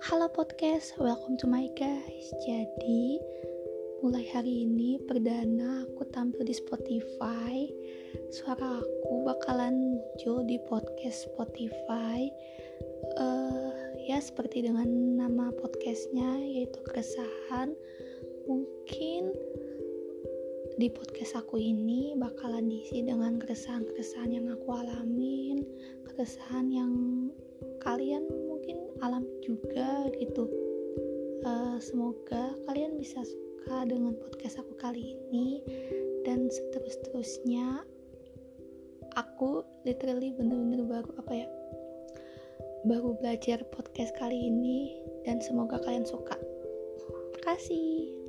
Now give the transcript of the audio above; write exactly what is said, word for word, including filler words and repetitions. Halo podcast, welcome to my guys. Jadi mulai hari ini perdana aku tampil di Spotify. Suara aku bakalan muncul di podcast Spotify. Uh, ya seperti dengan nama podcastnya, yaitu Keresahan. Mungkin di podcast aku ini bakalan diisi dengan keresahan-keresahan yang aku alamin, keresahan yang kalian mungkin alami juga gitu. Uh, semoga kalian bisa suka dengan podcast aku kali ini dan seterus-terusnya. Aku literally bener-bener baru apa ya baru belajar podcast kali ini, dan semoga kalian suka. Terima kasih.